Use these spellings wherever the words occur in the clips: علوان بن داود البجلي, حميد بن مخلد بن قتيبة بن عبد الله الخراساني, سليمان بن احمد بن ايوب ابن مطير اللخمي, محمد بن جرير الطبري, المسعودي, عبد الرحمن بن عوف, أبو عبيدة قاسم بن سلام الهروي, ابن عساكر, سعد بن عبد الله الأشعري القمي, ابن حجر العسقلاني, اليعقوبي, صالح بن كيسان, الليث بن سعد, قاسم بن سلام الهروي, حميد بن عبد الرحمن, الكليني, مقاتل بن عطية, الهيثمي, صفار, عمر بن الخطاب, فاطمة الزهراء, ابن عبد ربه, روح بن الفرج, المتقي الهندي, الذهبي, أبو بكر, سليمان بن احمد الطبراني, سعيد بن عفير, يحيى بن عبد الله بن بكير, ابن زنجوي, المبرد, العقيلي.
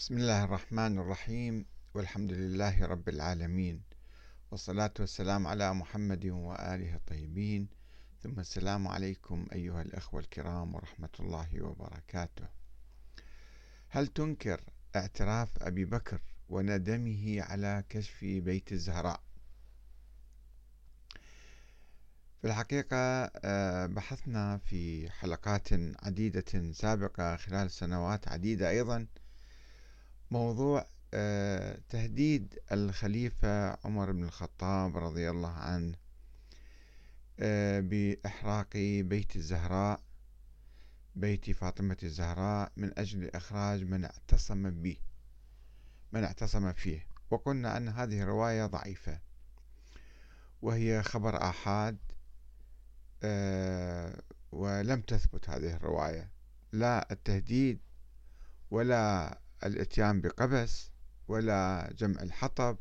بسم الله الرحمن الرحيم، والحمد لله رب العالمين، والصلاة والسلام على محمد وآله الطيبين، ثم السلام عليكم أيها الأخوة الكرام ورحمة الله وبركاته. هل تنكر اعتراف أبي بكر وندمه على كشف بيت الزهراء؟ في الحقيقة بحثنا في حلقات عديدة سابقة خلال سنوات عديدة أيضا موضوع تهديد الخليفة عمر بن الخطاب رضي الله عنه بإحراق بيت الزهراء، بيت فاطمة الزهراء، من أجل إخراج من اعتصم فيه. وقلنا أن هذه الرواية ضعيفة وهي خبر آحاد، ولم تثبت هذه الرواية، لا التهديد ولا الاتيان بقبس ولا جمع الحطب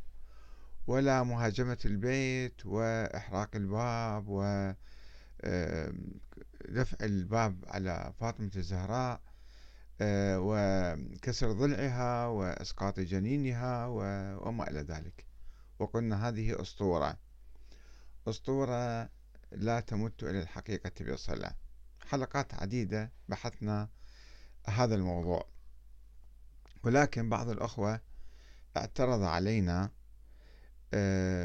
ولا مهاجمة البيت وإحراق الباب ودفع الباب على فاطمة الزهراء وكسر ضلعها وإسقاط جنينها وما إلى ذلك. وقلنا هذه أسطورة لا تمت إلى الحقيقة بصلة. حلقات عديدة بحثنا هذا الموضوع، ولكن بعض الأخوة اعترض علينا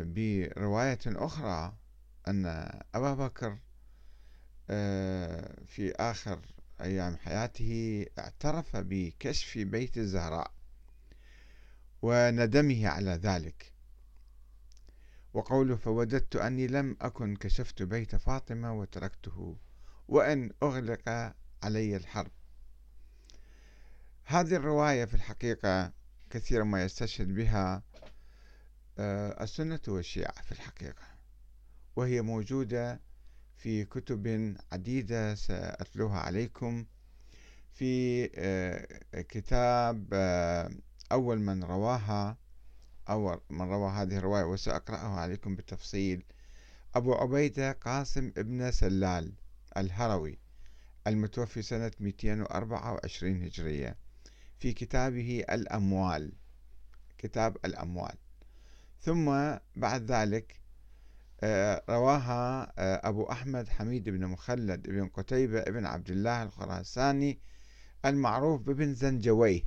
برواية أخرى أن أبا بكر في آخر أيام حياته اعترف بكشف بيت الزهراء وندمه على ذلك، وقوله فوددت أني لم أكن كشفت بيت فاطمة وتركته وأن أغلق علي الحرب. هذه الرواية في الحقيقة كثير ما يستشهد بها السنة والشيعة في الحقيقة، وهي موجودة في كتب عديدة سأتلوها عليكم. في كتاب أول من رواها أو من روى هذه الرواية وسأقرأها عليكم بالتفصيل، أبو عبيدة قاسم بن سلام الهروي المتوفي سنة 224 هجرية، في كتابه الأموال، كتاب الأموال. ثم بعد ذلك رواها أبو أحمد حميد بن مخلد بن قتيبة بن عبد الله الخراساني المعروف بابن زنجوي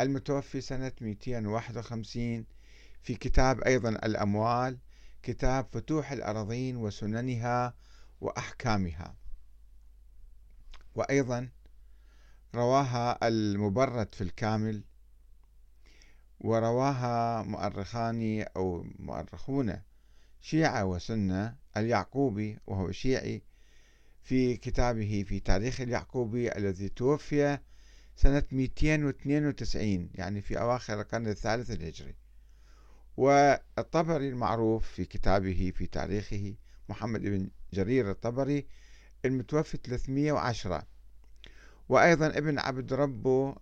المتوفي سنة 251، في كتاب أيضا الأموال، كتاب فتوح الأراضين وسننها وأحكامها. وأيضا رواها المبرد في الكامل، ورواها مؤرخون شيعة وسنة، اليعقوبي وهو شيعي في كتابه في تاريخ اليعقوبي الذي توفي سنة 292، يعني في أواخر القرن الثالث الهجري، والطبري المعروف في كتابه في تاريخه محمد بن جرير الطبري المتوفي 310. وأيضا ابن عبد ربه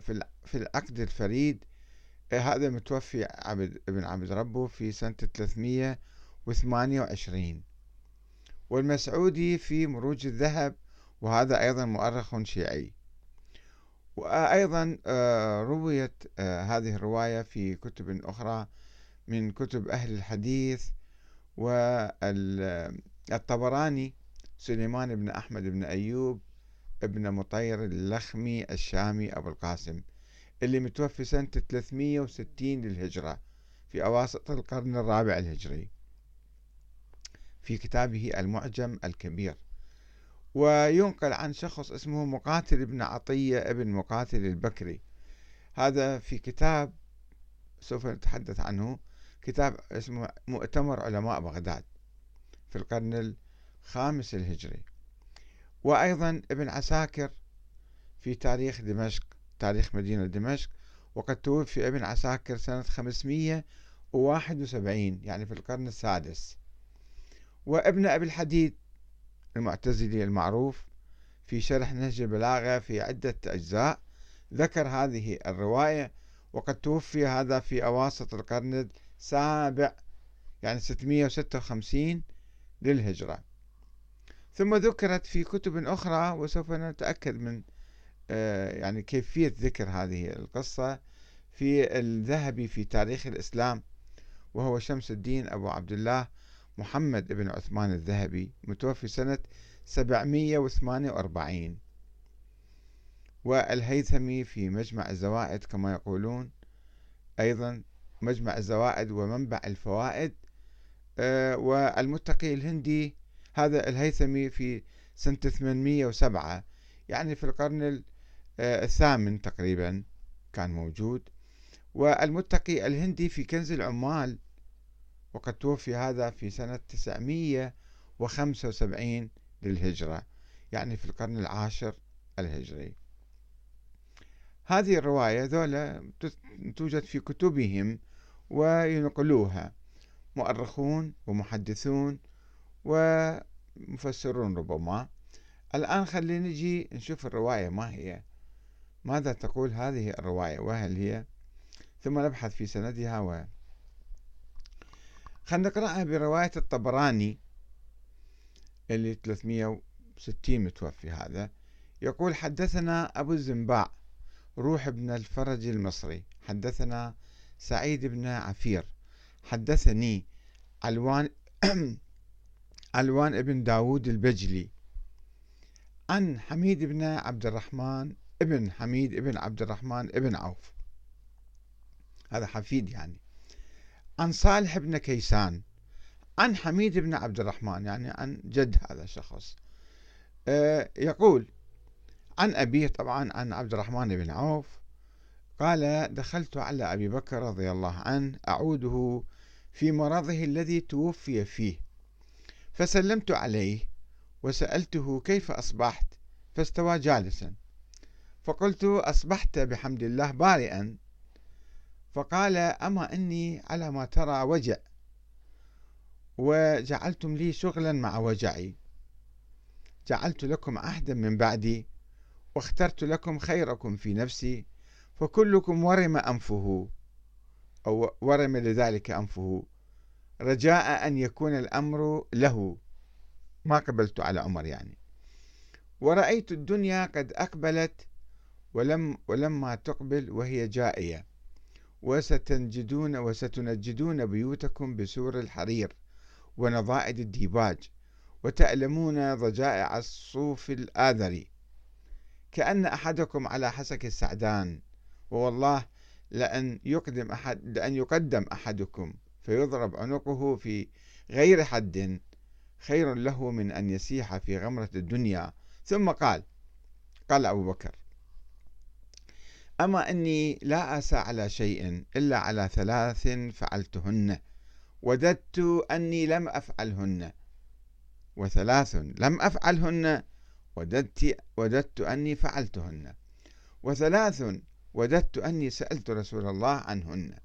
في العقد الفريد، هذا متوفي ابن عبد ربه في سنة 328. والمسعودي في مروج الذهب، وهذا أيضا مؤرخ شيعي. وأيضا رويت هذه الرواية في كتب أخرى من كتب أهل الحديث، والطبراني سليمان بن احمد بن ايوب ابن مطير اللخمي الشامي ابو القاسم اللي متوفي سنة 360 للهجرة في اواسط القرن الرابع الهجري، في كتابه المعجم الكبير. وينقل عن شخص اسمه مقاتل بن عطية ابن مقاتل البكري، هذا في كتاب سوف نتحدث عنه، كتاب اسمه مؤتمر علماء بغداد في القرن الخامس الهجري. وأيضا ابن عساكر في تاريخ دمشق، تاريخ مدينة دمشق، وقد توفي ابن عساكر سنة 571، يعني في القرن السادس. وابن أبي الحديد المعتزلي المعروف في شرح نهج البلاغة في عدة أجزاء ذكر هذه الرواية، وقد توفي هذا في أواسط القرن السابع، يعني 656 للهجرة. ثم ذكرت في كتب أخرى، وسوف نتأكد من يعني كيفية ذكر هذه القصة في الذهبي في تاريخ الإسلام، وهو شمس الدين أبو عبد الله محمد بن عثمان الذهبي، متوفي سنة 748. والهيثمي في مجمع الزوائد كما يقولون، أيضا مجمع الزوائد ومنبع الفوائد. والمتقي الهندي، هذا الهيثمي في سنة 807، يعني في القرن الثامن تقريبا كان موجود. والمتقي الهندي في كنز العمال، وقد توفي هذا في سنة 975 للهجرة، يعني في القرن العاشر الهجري. هذه الرواية ذولا توجد في كتبهم وينقلوها مؤرخون ومحدثون ومفسرون ربما. الآن خلينا نجي نشوف الرواية ما هي، ماذا تقول هذه الرواية وهل هي، ثم نبحث في سندها. خلينا نقرأها برواية الطبراني اللي 360 متوفي هذا. يقول: حدثنا أبو الزنباع روح بن الفرج المصري، حدثنا سعيد بن عفير، حدثني علوان بن داود البجلي، عن حميد بن عبد الرحمن بن عوف، هذا حفيد يعني، عن صالح بن كيسان، عن حميد بن عبد الرحمن، يعني عن جد هذا الشخص. يقول عن أبيه طبعا، عن عبد الرحمن بن عوف، قال: دخلت على أبي بكر رضي الله عنه أعوده في مرضه الذي توفي فيه، فسلمت عليه وسألته كيف أصبحت، فاستوى جالسا، فقلت: أصبحت بحمد الله بارئا. فقال: أما إني على ما ترى وجع، وجعلتم لي شغلا مع وجعي، جعلت لكم عهدا من بعدي، واخترت لكم خيركم في نفسي، فكلكم ورم أنفه أو ورم لذلك أنفه، رجاء أن يكون الأمر له، ما قبلت على عمر يعني. ورأيت الدنيا قد أقبلت ولما تقبل وهي جائية، وستنجدون بيوتكم بسور الحرير ونضائد الديباج، وتألمون ضجائع الصوف الآذري، كأن أحدكم على حسك السعدان، ووالله لأن يقدم أحدكم فيضرب عنقه في غير حد خير له من أن يسيح في غمرة الدنيا. ثم قال أبو بكر: أما أني لا آسى على شيء إلا على ثلاث فعلتهن، وددت أني لم أفعلهن، وثلاث لم أفعلهن وددت أني فعلتهن، وثلاث وددت أني سألت رسول الله عنهن.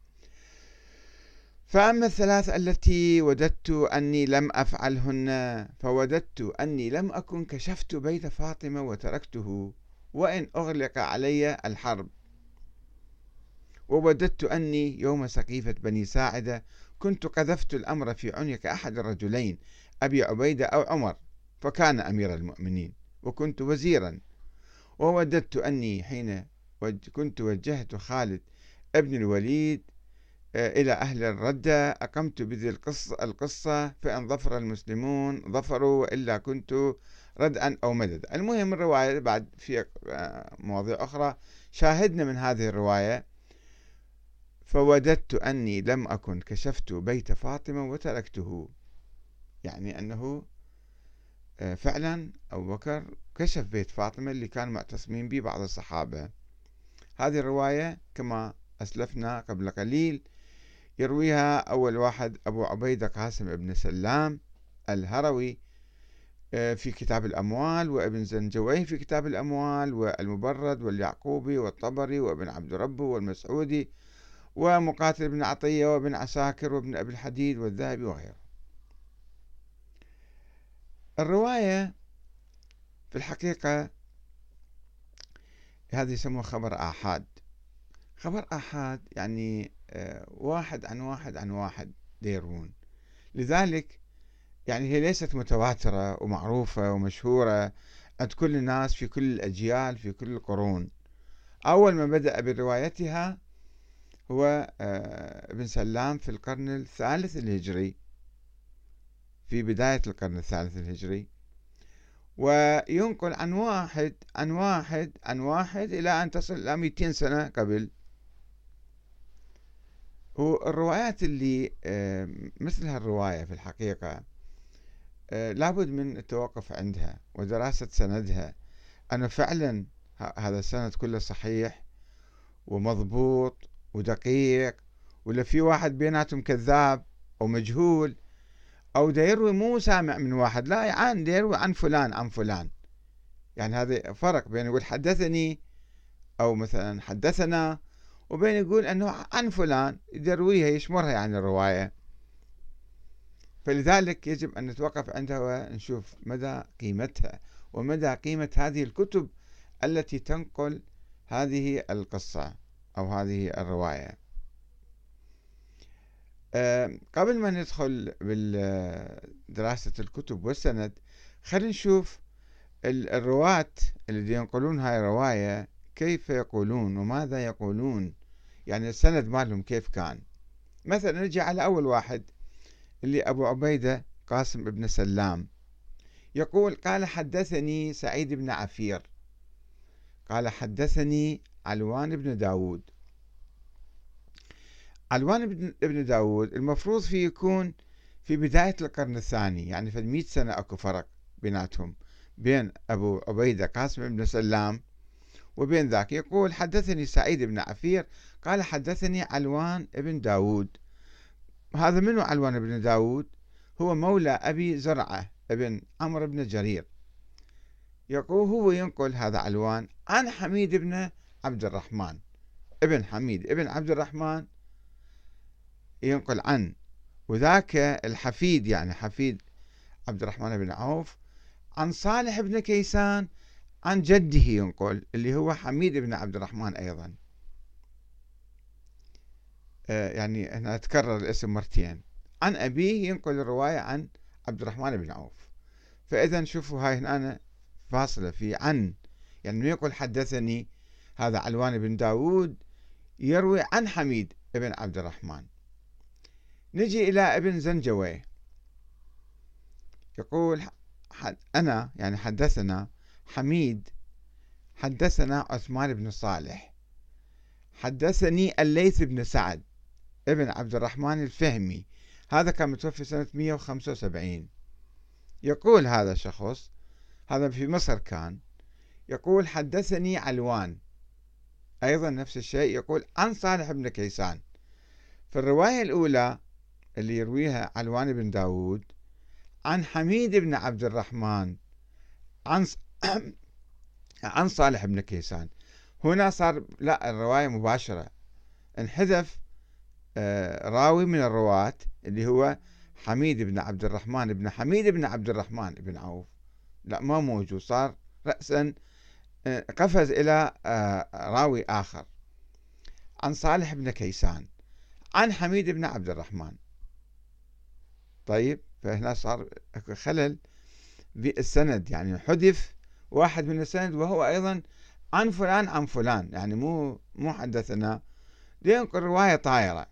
فأما الثلاث التي وددت أني لم أفعلهن، فوددت أني لم أكن كشفت بيت فاطمة وتركته وإن أغلق علي الحرب، ووددت أني يوم سقيفة بني ساعدة كنت قذفت الأمر في عنق أحد الرجلين أبي عبيدة أو عمر، فكان أمير المؤمنين وكنت وزيرا. ووددت أني حين كنت وجهت خالد ابن الوليد إلى أهل الردة أقمت بذي القصة، فإن ظفر المسلمون ظفروا، وإلا كنت ردءا أو مددا. المهم الرواية بعد في مواضيع أخرى شاهدنا من هذه الرواية: فوددت أني لم أكن كشفت بيت فاطمة وتركته، يعني أنه فعلا أبو بكر كشف بيت فاطمة اللي كان معتصمين به بعض الصحابة. هذه الرواية كما أسلفنا قبل قليل يرويها أول واحد أبو عبيدة قاسم بن سلام الهروي في كتاب الأموال، وابن زنجوي في كتاب الأموال، والمبرد واليعقوبي والطبري وابن عبد ربه والمسعودي ومقاتل بن عطية وابن عساكر وابن أبي الحديد والذهبي وغيره. الرواية في الحقيقة هذه يسموها خبر آحاد، يعني واحد عن واحد عن واحد ديرون، لذلك يعني هي ليست متواترة ومعروفة ومشهورة عند كل الناس في كل الأجيال في كل القرون. أول ما بدأ بروايتها هو ابن سلام في القرن الثالث الهجري، في بداية القرن الثالث الهجري، وينقل عن واحد عن واحد عن واحد إلى أن تصل إلى 200 سنة قبل. والروايات اللي مثل هالرواية في الحقيقة لابد من التوقف عندها ودراسة سندها، أنه فعلا هذا السند كله صحيح ومضبوط ودقيق، ولا في واحد بيناتهم كذاب أو مجهول أو ديروي مو سامع من واحد، لا يعني ديروي عن فلان عن فلان. يعني هذا فرق بين يقول حدثني أو مثلا حدثنا، وبين يقول أنه عن فلان يدرويها يشمرها يعني الرواية. فلذلك يجب أن نتوقف عندها ونشوف مدى قيمتها ومدى قيمة هذه الكتب التي تنقل هذه القصة أو هذه الرواية. قبل ما ندخل بدراسة الكتب والسند، خلينا نشوف الرواة اللي ينقلون هاي الرواية كيف يقولون وماذا يقولون، يعني السند مالهم كيف كان. مثلا نجي على أول واحد اللي أبو عبيدة قاسم بن سلام، يقول قال حدثني سعيد بن عفير قال حدثني علوان بن داود. علوان بن داود المفروض فيه يكون في بداية القرن الثاني، يعني في 100 سنة أكو فرق بيناتهم بين أبو عبيدة قاسم بن سلام وبين ذاك. يقول حدثني سعيد بن عفير قال حدثني علوان بن داود. هذا منو علوان بن داود؟ هو مولى أبي زرعة ابن عمر بن جرير. يقول هو ينقل هذا علوان عن حميد بن عبد الرحمن ابن حميد ابن عبد الرحمن ينقل عن، وذاك الحفيد يعني حفيد عبد الرحمن بن عوف، عن صالح بن كيسان عن جده ينقل اللي هو حميد بن عبد الرحمن أيضا. يعني هنا تكرر الاسم مرتين. عن أبيه ينقل الرواية عن عبد الرحمن بن عوف. فإذا شوفوا هاي هنا أنا فاصلة في عن، يعني من يقول حدثني هذا علوان بن داود يروي عن حميد بن عبد الرحمن. نجي إلى ابن زنجوي، يقول أنا يعني حدثنا حميد حدثنا عثمان بن صالح حدثني الليث بن سعد ابن عبد الرحمن الفهمي. هذا كان متوفي سنة 175. يقول هذا الشخص، هذا في مصر كان، يقول حدثني علوان أيضا نفس الشيء، يقول عن صالح بن كيسان. في الرواية الأولى اللي يرويها علوان بن داود عن حميد بن عبد الرحمن عن صالح بن كيسان، هنا صار لا الرواية مباشرة، انحذف راوي من الرواة اللي هو حميد بن عبد الرحمن بن حميد بن عبد الرحمن بن عوف، لا ما موجود، صار رأسا قفز إلى راوي آخر عن صالح بن كيسان عن حميد بن عبد الرحمن. طيب فهنا صار خلل بالسند، يعني حذف واحد من السند وهو أيضا عن فلان عن فلان، يعني مو حدثنا، لينقل رواية طائرة.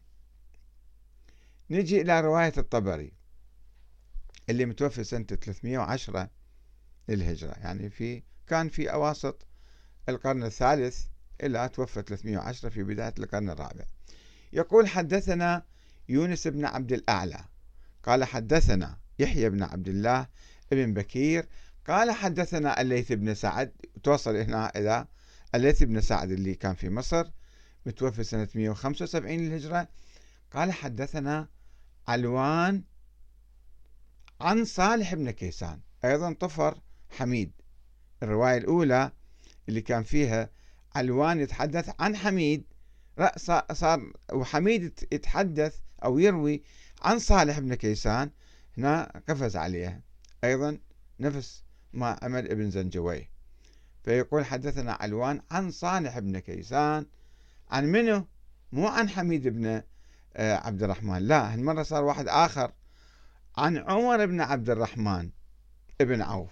نجي إلى رواية الطبري اللي متوفى سنة 310 للهجرة، يعني كان في أواسط القرن الثالث إلى توفى 310 في بداية القرن الرابع. يقول حدثنا يونس بن عبد الأعلى قال حدثنا يحيى بن عبد الله ابن بكير قال حدثنا الليث بن سعد. توصل هنا إلى الليث بن سعد اللي كان في مصر متوفى سنة 175 للهجرة. قال حدثنا علوان عن صالح بن كيسان، أيضا طفر حميد. الرواية الأولى اللي كان فيها علوان يتحدث عن حميد، صار وحميد يتحدث أو يروي عن صالح بن كيسان، هنا قفز عليها أيضا نفس ما عمل ابن زنجوي. فيقول حدثنا علوان عن صالح بن كيسان عن منه، مو عن حميد بن عبد الرحمن، لا هالمرة صار واحد آخر، عن عمر بن عبد الرحمن ابن عوف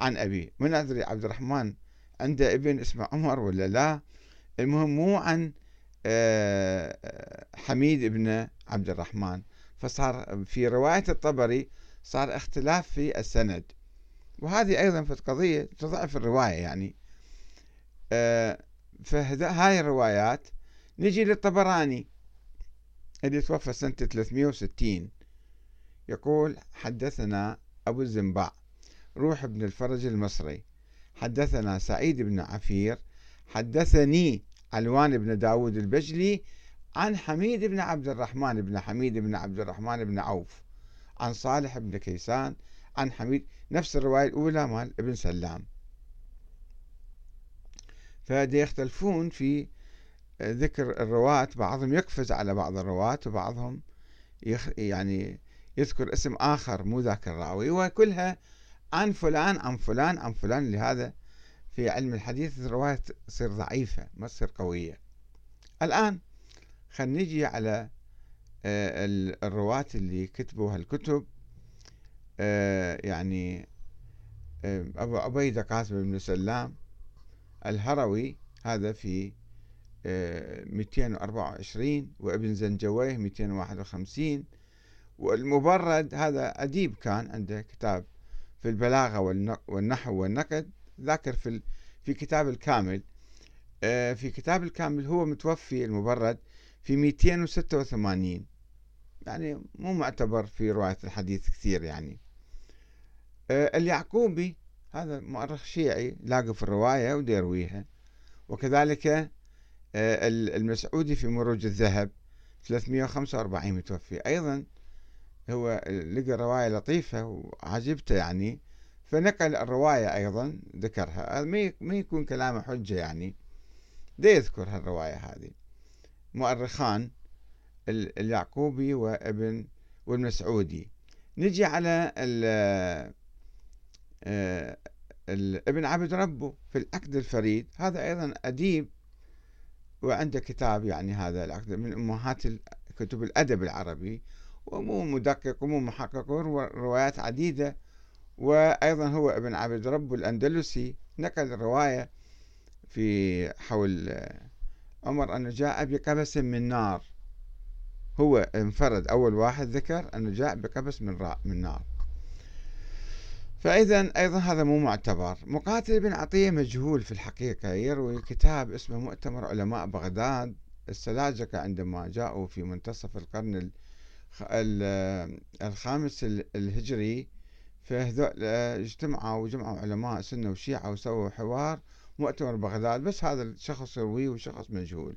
عن أبيه، من أدري عبد الرحمن عنده ابن اسمه عمر ولا لا، المهم مو عن حميد ابن عبد الرحمن. فصار في رواية الطبري صار اختلاف في السند، وهذه أيضا في القضية تضعف الرواية يعني. فهاي الروايات. نجي للطبراني اللي توفى سنة 360، يقول حدثنا أبو الزنباع روح بن الفرج المصري، حدثنا سعيد بن عفير، حدثني علوان بن داود البجلي عن حميد بن عبد الرحمن بن حميد بن عبد الرحمن بن عوف، عن صالح بن كيسان، عن حميد، نفس الرواية الأولى مال ابن سلام. فدي يختلفون في ذكر الرواة، بعضهم يقفز على بعض الرواة، وبعضهم يعني يذكر اسم آخر مو ذاك الراوي، وكلها عن فلان عن فلان عن فلان. لهذا في علم الحديث الرواية تصير ضعيفة ما تصير قوية. الآن خلينا نجي على الرواة اللي كتبوا هالكتب، يعني أبو عبيدة قاسم بن سلام الهروي هذا في 224، وابن زنجوي 251، والمبرد هذا أديب كان عنده كتاب في البلاغة والنحو والنقد، ذاكر في كتاب الكامل. في كتاب الكامل هو متوفي المبرد في 286، يعني مو معتبر في رواية الحديث كثير يعني. اليعقوبي هذا مؤرخ شيعي لاقى في الرواية وديرويها، وكذلك المسعودي في مروج الذهب 345 متوفي، أيضا هو لقى رواية لطيفة وعجبته يعني، فنقل الرواية أيضا ذكرها، ما يكون كلامه حجة يعني، دي يذكر هالرواية هذه. مؤرخان اليعقوبي وابن والمسعودي. نجي على ابن عبد ربه في العقد الفريد، هذا أيضا أديب وعنده كتاب يعني، هذا العقد من أمهات كتب الأدب العربي، ومو مدقق ومو محقق، وروايات عديدة. وأيضا هو ابن عبد ربه الأندلسي نقل الرواية في حول عمر أنه جاء بقبس من نار، هو انفرد أول واحد ذكر أنه جاء بقبس من نار. فإذا أيضا هذا مو معتبر. مقاتل بن عطية مجهول في الحقيقة، يروي كتاب اسمه مؤتمر علماء بغداد، السلاجقة عندما جاءوا في منتصف القرن الخامس الهجري، فهذول اجتمعوا وجمعوا علماء سنة وشيعة وسووا حوار مؤتمر بغداد، بس هذا الشخص يرويه وشخص مجهول.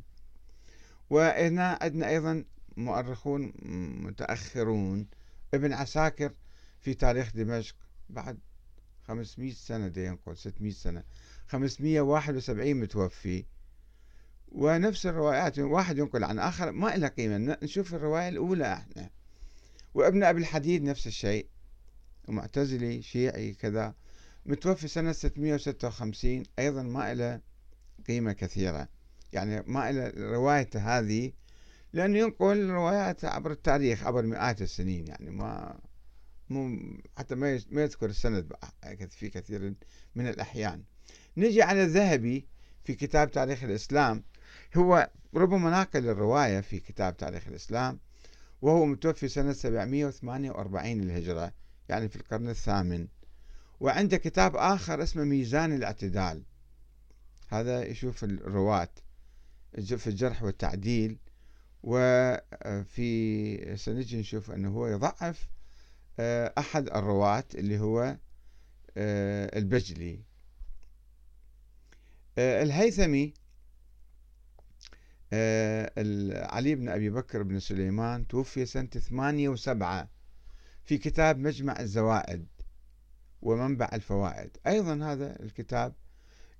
وهنا عندنا أيضا مؤرخون متأخرون، ابن عساكر في تاريخ دمشق بعد 500 سنة، ينقل 600 سنة، 571 متوفي، ونفس الروايات واحد ينقل عن آخر ما له قيمة، نشوف الرواية الأولى احنا. وابن أبي الحديد نفس الشيء، معتزلي شيعي كذا، متوفي سنة 656، أيضا ما له قيمة كثيرة يعني، ما له روايته هذه، لأنه ينقل روايات عبر التاريخ عبر مئات السنين يعني، حتى ما يذكر السند في كثير من الأحيان. نجي على الذهبي في كتاب تاريخ الإسلام، هو ربما ناقل الرواية في كتاب تاريخ الإسلام، وهو متوفي سنة 748 للهجرة، يعني في القرن الثامن. وعنده كتاب آخر اسمه ميزان الاعتدال، هذا يشوف الرواة في الجرح والتعديل، وفي سنجي نشوف أنه هو يضعف أحد الرواة اللي هو البجلي. الهيثمي علي بن أبي بكر بن سليمان توفي سنة 807 في كتاب مجمع الزوائد ومنبع الفوائد، أيضا هذا الكتاب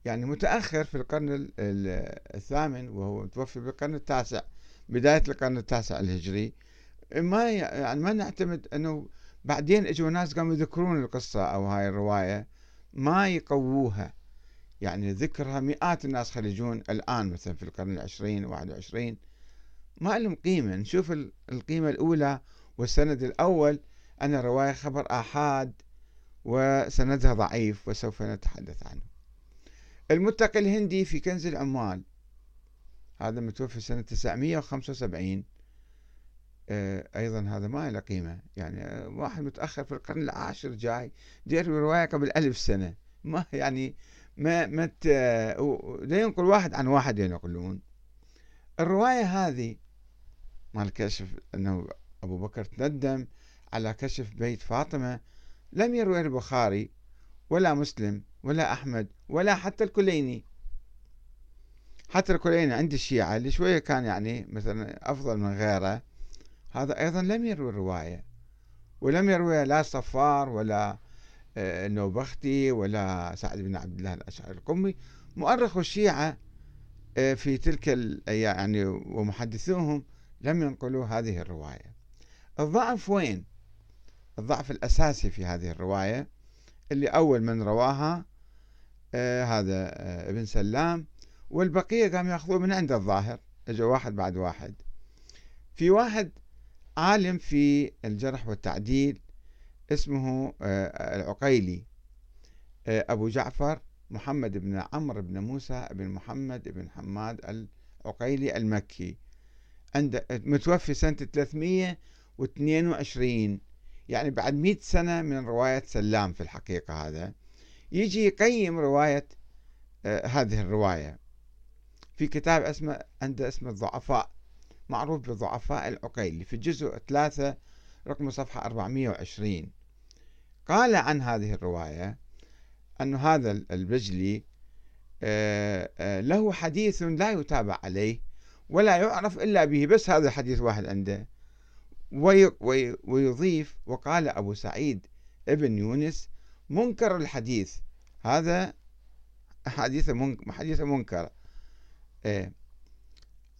يعني متأخر في القرن الثامن، وهو متوفي بالقرن التاسع، بداية القرن التاسع الهجري. ما نعتمد أنه بعدين اجوا ناس قاموا يذكرون القصة أو هاي الرواية، ما يقووها يعني، ذكرها مئات الناس خليجون الآن مثلا في القرن 20 و21، ما لهم قيمة. نشوف القيمة الأولى والسند الأول أن الرواية خبر آحاد وسندها ضعيف وسوف نتحدث عنه. المتقي الهندي في كنز الأموال، هذا متوفى سنة 975، أيضا هذا ما له قيمة، يعني واحد متأخر في القرن العاشر جاي دير رواية قبل 1000 سنة، ما يعني ما لا ينقل واحد عن واحد. ينقلون الرواية هذه مع الكشف أنه أبو بكر تندم على كشف بيت فاطمة، لم يروي البخاري ولا مسلم ولا أحمد ولا حتى الكليني. حتى الكليني عند الشيعة اللي شوية كان يعني مثلا أفضل من غيره، هذا أيضا لم يروي الرواية، ولم يروي لا صفار ولا نوبختي ولا سعد بن عبد الله الأشعري القمي، مؤرخ الشيعة في تلك الأيام يعني ومحدثوهم لم ينقلوا هذه الرواية. الضعف وين؟ الضعف الأساسي في هذه الرواية اللي أول من رواها هذا ابن سلام، والبقية قام يأخذوا من عند الظاهر، اجوا واحد بعد واحد. في واحد عالم في الجرح والتعديل اسمه العقيلي، أبو جعفر محمد بن عمرو بن موسى بن محمد بن حماد العقيلي المكي، متوفي سنة 322، يعني بعد 100 سنة من رواية سلام. في الحقيقة هذا يجي يقيم رواية هذه الرواية في كتاب اسمه عند اسم الضعفاء، معروف بالضعفاء العقيلي، في الجزء 3 رقم صفحة 420. قال عن هذه الرواية أن هذا البجلي له حديث لا يتابع عليه ولا يعرف إلا به، بس هذا الحديث واحد عنده. ويضيف: وقال أبو سعيد ابن يونس منكر الحديث، هذا حديث منكر.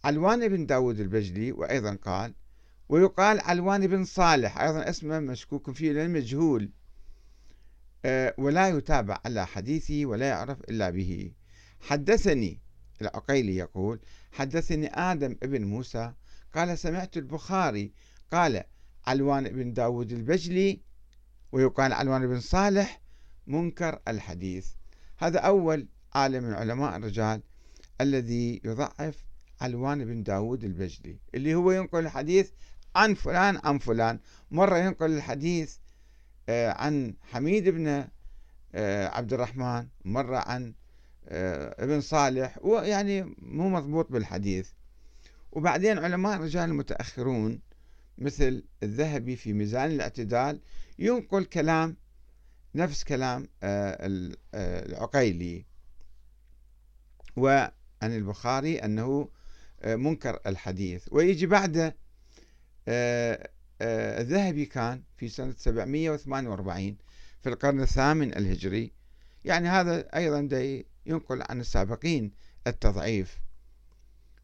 علوان بن داود البجلي، وأيضا قال ويقال علوان بن صالح، أيضا اسمه مشكوك فيه لأنه مجهول. ولا يتابع على حديثه ولا يعرف إلا به. حدثني العقيلي يقول: حدثني آدم ابن موسى قال سمعت البخاري قال علوان بن داود البجلي ويقال علوان بن صالح منكر الحديث. هذا أول عالم من علماء الرجال الذي يضعف علوان بن داود البجلي، اللي هو ينقل الحديث عن فلان عن فلان، مرة ينقل الحديث عن حميد بن عبد الرحمن، مرة عن ابن صالح، ويعني مو مضبوط بالحديث. وبعدين علماء الرجال المتأخرون مثل الذهبي في ميزان الاعتدال ينقل كلام نفس كلام العقيلي، وعن البخاري أنه منكر الحديث. ويجي بعده الذهبي كان في سنة 748 في القرن الثامن الهجري، يعني هذا أيضا دي ينقل عن السابقين التضعيف.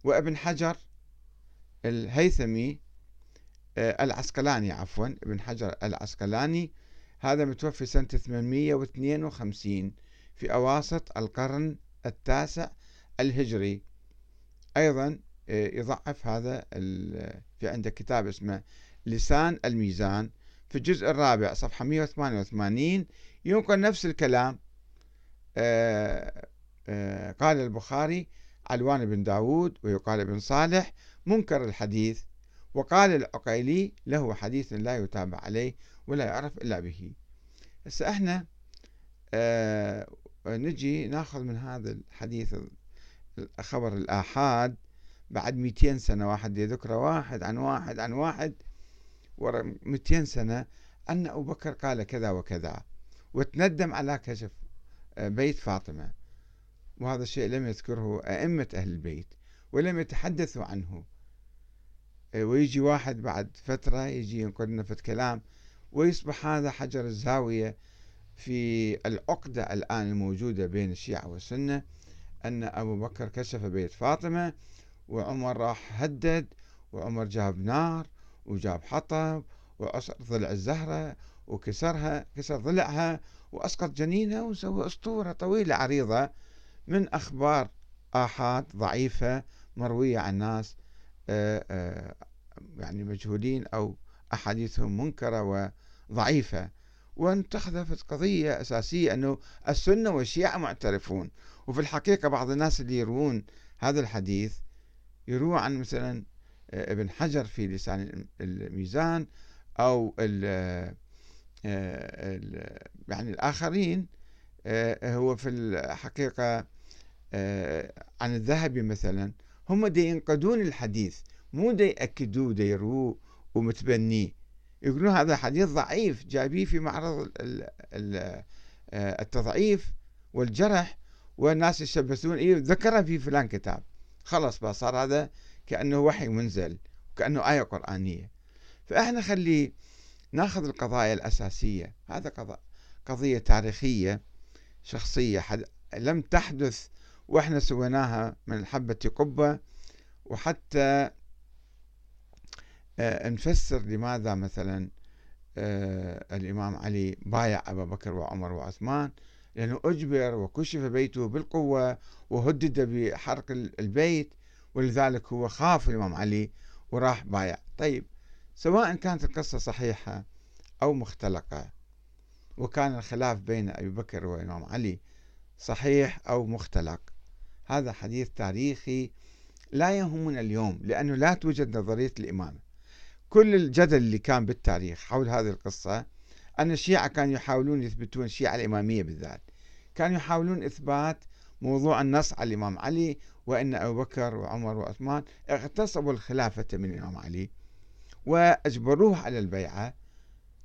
وابن حجر الهيثمي العسقلاني، عفوا ابن حجر العسقلاني، هذا متوفي سنة 852 في أواسط القرن التاسع الهجري، أيضا يضعف هذا. في عنده كتاب اسمه لسان الميزان في الجزء 4 صفحة 188 ينقل نفس الكلام. قال البخاري علوان بن داود ويقال بن صالح منكر الحديث، وقال العقيلي له حديث لا يتابع عليه ولا يعرف إلا به. هسه احنا نجي ناخذ من هذا الحديث خبر الآحاد بعد 200 سنة، واحد يذكره واحد عن واحد عن واحد ورا 200 سنة، أن أبو بكر قال كذا وكذا وتندم على كشف بيت فاطمة، وهذا الشيء لم يذكره أئمة أهل البيت ولم يتحدثوا عنه. ويجي واحد بعد فترة يجي ينقل لنا في الكلام، ويصبح هذا حجر الزاوية في العقدة الآن الموجودة بين الشيعة والسنة، أن أبو بكر كشف بيت فاطمة وعمر راح هدد، وعمر جاب نار وجاب حطب وعصر ضلع الزهرة وكسرها، كسر ضلعها وأسقط جنينها، وسوى أسطورة طويلة عريضة من أخبار آحاد ضعيفة مروية عن ناس يعني مجهولين أو أحاديثهم منكرة وضعيفة. وانتخذت قضية أساسية أنه السنة والشيعة معترفون. وفي الحقيقة بعض الناس اللي يروون هذا الحديث يروى عن مثلا ابن حجر في لسان الميزان أو يعني الآخرين، هو في الحقيقة عن الذهبي مثلا، هم دي ينقدون الحديث مو دي يأكدوه دي يروه ومتبنيه، يقولون هذا حديث ضعيف جايبيه في معرض التضعيف والجرح، والناس يشبثون ذكر في فلان كتاب، خلص بقى صار هذا كأنه وحي منزل وكأنه آية قرآنية. فإحنا خلي ناخذ القضايا الأساسية، هذا قضية تاريخية شخصية لم تحدث وإحنا سويناها من حبة قبة، وحتى نفسر لماذا مثلا الإمام علي بايع أبا بكر وعمر وعثمان، لأنه أجبر وكشف بيته بالقوة وهدد بحرق البيت، ولذلك هو خاف الإمام علي وراح بايع. طيب سواء كانت القصة صحيحة أو مختلقة، وكان الخلاف بين أبي بكر والإمام علي صحيح أو مختلق، هذا حديث تاريخي لا يهمنا اليوم، لأنه لا توجد نظرية الإمامة. كل الجدل اللي كان بالتاريخ حول هذه القصة أن الشيعة كانوا يحاولون يثبتون، الشيعة الإمامية بالذات كانوا يحاولون إثبات موضوع النص على الإمام علي، وأن أبو بكر وعمر وعثمان اغتصبوا الخلافة من الإمام علي وأجبروه على البيعة.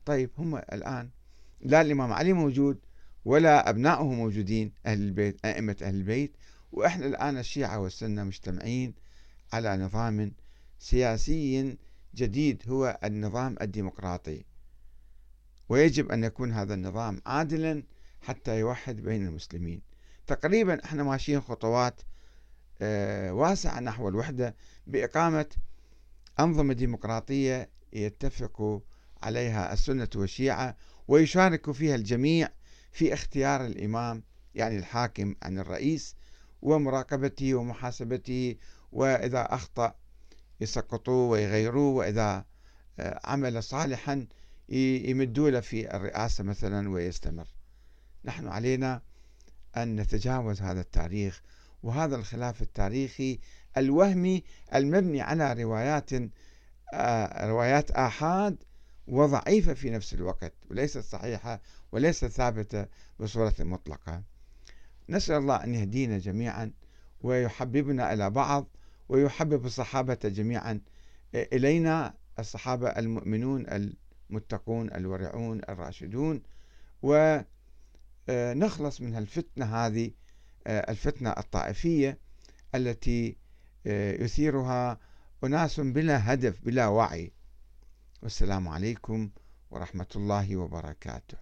طيب هم الآن لا الإمام علي موجود ولا أبنائه موجودين أهل البيت، أئمة أهل البيت، وإحنا الآن الشيعة والسنة مجتمعين على نظام سياسي جديد هو النظام الديمقراطي، ويجب أن يكون هذا النظام عادلا حتى يوحد بين المسلمين. تقريبا احنا ماشيين خطوات واسعة نحو الوحدة بإقامة أنظمة ديمقراطية يتفق عليها السنة والشيعة ويشارك فيها الجميع في اختيار الإمام يعني الحاكم عن الرئيس، ومراقبته ومحاسبته، وإذا أخطأ يسقطوه ويغيروه، وإذا عمل صالحا يمدوا له في الرئاسة مثلا ويستمر. نحن علينا أن نتجاوز هذا التاريخ وهذا الخلاف التاريخي الوهمي المبني على روايات آحاد وضعيفة في نفس الوقت، وليست صحيحة وليست ثابتة بصورة مطلقة. نسأل الله أن يهدينا جميعا ويحببنا إلى بعض، ويحبب الصحابة جميعا إلينا، الصحابة المؤمنون المتقون الورعون الراشدون، ونخلص من الفتنة هذه، الفتنة الطائفية التي يثيرها أناس بلا هدف بلا وعي. والسلام عليكم ورحمة الله وبركاته.